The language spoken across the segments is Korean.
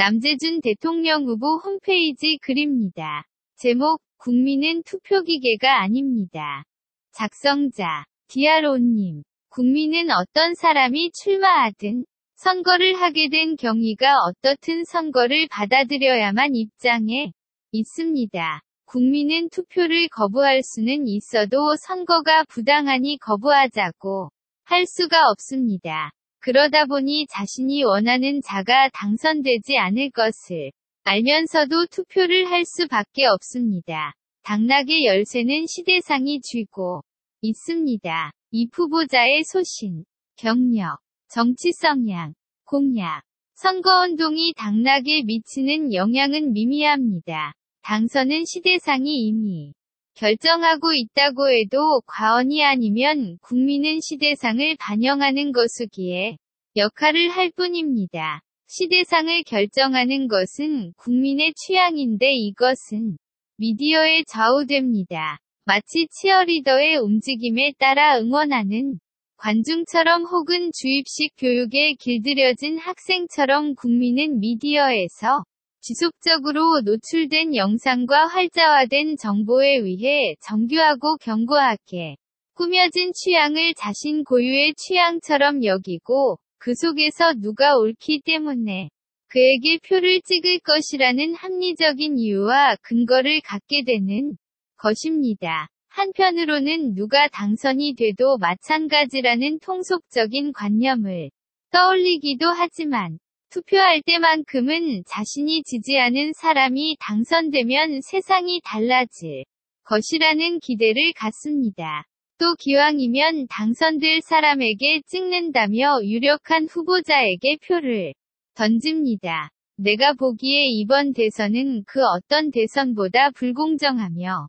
남재준 대통령 후보 홈페이지 글입니다. 제목, 국민은 투표기계가 아닙니다. 작성자, 디아로님. 국민은 어떤 사람이 출마하든 선거를 하게 된 경위가 어떻든 선거를 받아들여야만 입장에 있습니다. 국민은 투표를 거부할 수는 있어도 선거가 부당하니 거부하자고 할 수가 없습니다. 그러다 보니 자신이 원하는 자가 당선되지 않을 것을 알면서도 투표를 할 수밖에 없습니다. 당락의 열쇠는 시대상이 쥐고 있습니다. 이 후보자의 소신, 경력, 정치 성향, 공약, 선거운동이 당락에 미치는 영향은 미미합니다. 당선은 시대상이 이미 결정하고 있다고 해도 과언이 아니면 국민은 시대상을 반영하는 것이기에 역할을 할 뿐입니다. 시대상을 결정하는 것은 국민의 취향인데 이것은 미디어에 좌우됩니다. 마치 치어리더의 움직임에 따라 응원하는 관중처럼 혹은 주입식 교육에 길들여진 학생처럼 국민은 미디어에서 지속적으로 노출된 영상과 활자화된 정보에 의해 정교하고 견고하게 꾸며진 취향을 자신 고유의 취향처럼 여기고 그 속에서 누가 옳기 때문에 그에게 표를 찍을 것이라는 합리적인 이유와 근거를 갖게 되는 것입니다. 한편으로는 누가 당선이 돼도 마찬가지라는 통속적인 관념을 떠올리기도 하지만 투표할 때만큼은 자신이 지지하는 사람이 당선되면 세상이 달라질 것이라는 기대를 갖습니다. 또 기왕이면 당선될 사람에게 찍는다며 유력한 후보자에게 표를 던집니다. 내가 보기에 이번 대선은 그 어떤 대선보다 불공정하며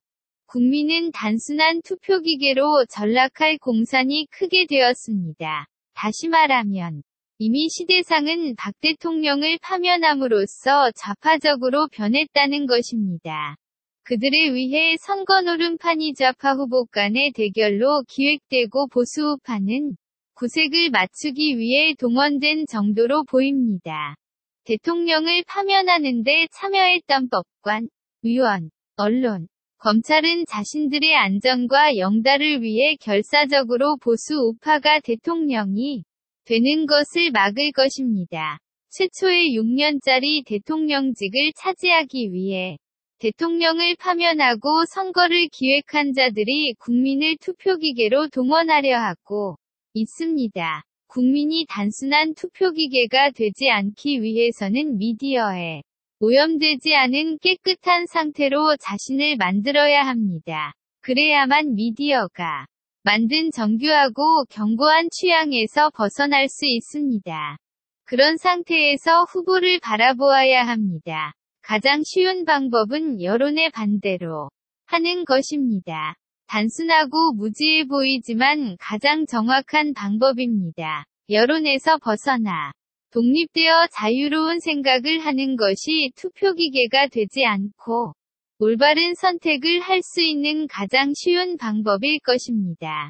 국민은 단순한 투표기계로 전락할 공산이 크게 되었습니다. 다시 말하면 이미 시대상은 박 대통령을 파면함으로써 좌파적으로 변했다는 것입니다. 그들에 의해 선거 노름판이 좌파 후보 간의 대결로 기획되고 보수 우파는 구색을 맞추기 위해 동원된 정도로 보입니다. 대통령을 파면하는 데 참여했던 법관, 의원, 언론, 검찰은 자신들의 안전과 영달을 위해 결사적으로 보수 우파가 대통령이 되는 것을 막을 것입니다. 최초의 6년짜리 대통령직을 차지하기 위해 대통령을 파면하고 선거를 기획한 자들이 국민을 투표기계로 동원하려 하고 있습니다. 국민이 단순한 투표기계가 되지 않기 위해서는 미디어에 오염되지 않은 깨끗한 상태로 자신을 만들어야 합니다. 그래야만 미디어가 만든 정교하고 견고한 취향에서 벗어날 수 있습니다. 그런 상태에서 후보를 바라보아야 합니다. 가장 쉬운 방법은 여론의 반대로 하는 것입니다. 단순하고 무지해 보이지만 가장 정확한 방법입니다. 여론에서 벗어나 독립되어 자유로운 생각을 하는 것이 투표기계가 되지 않고 올바른 선택을 할 수 있는 가장 쉬운 방법일 것입니다.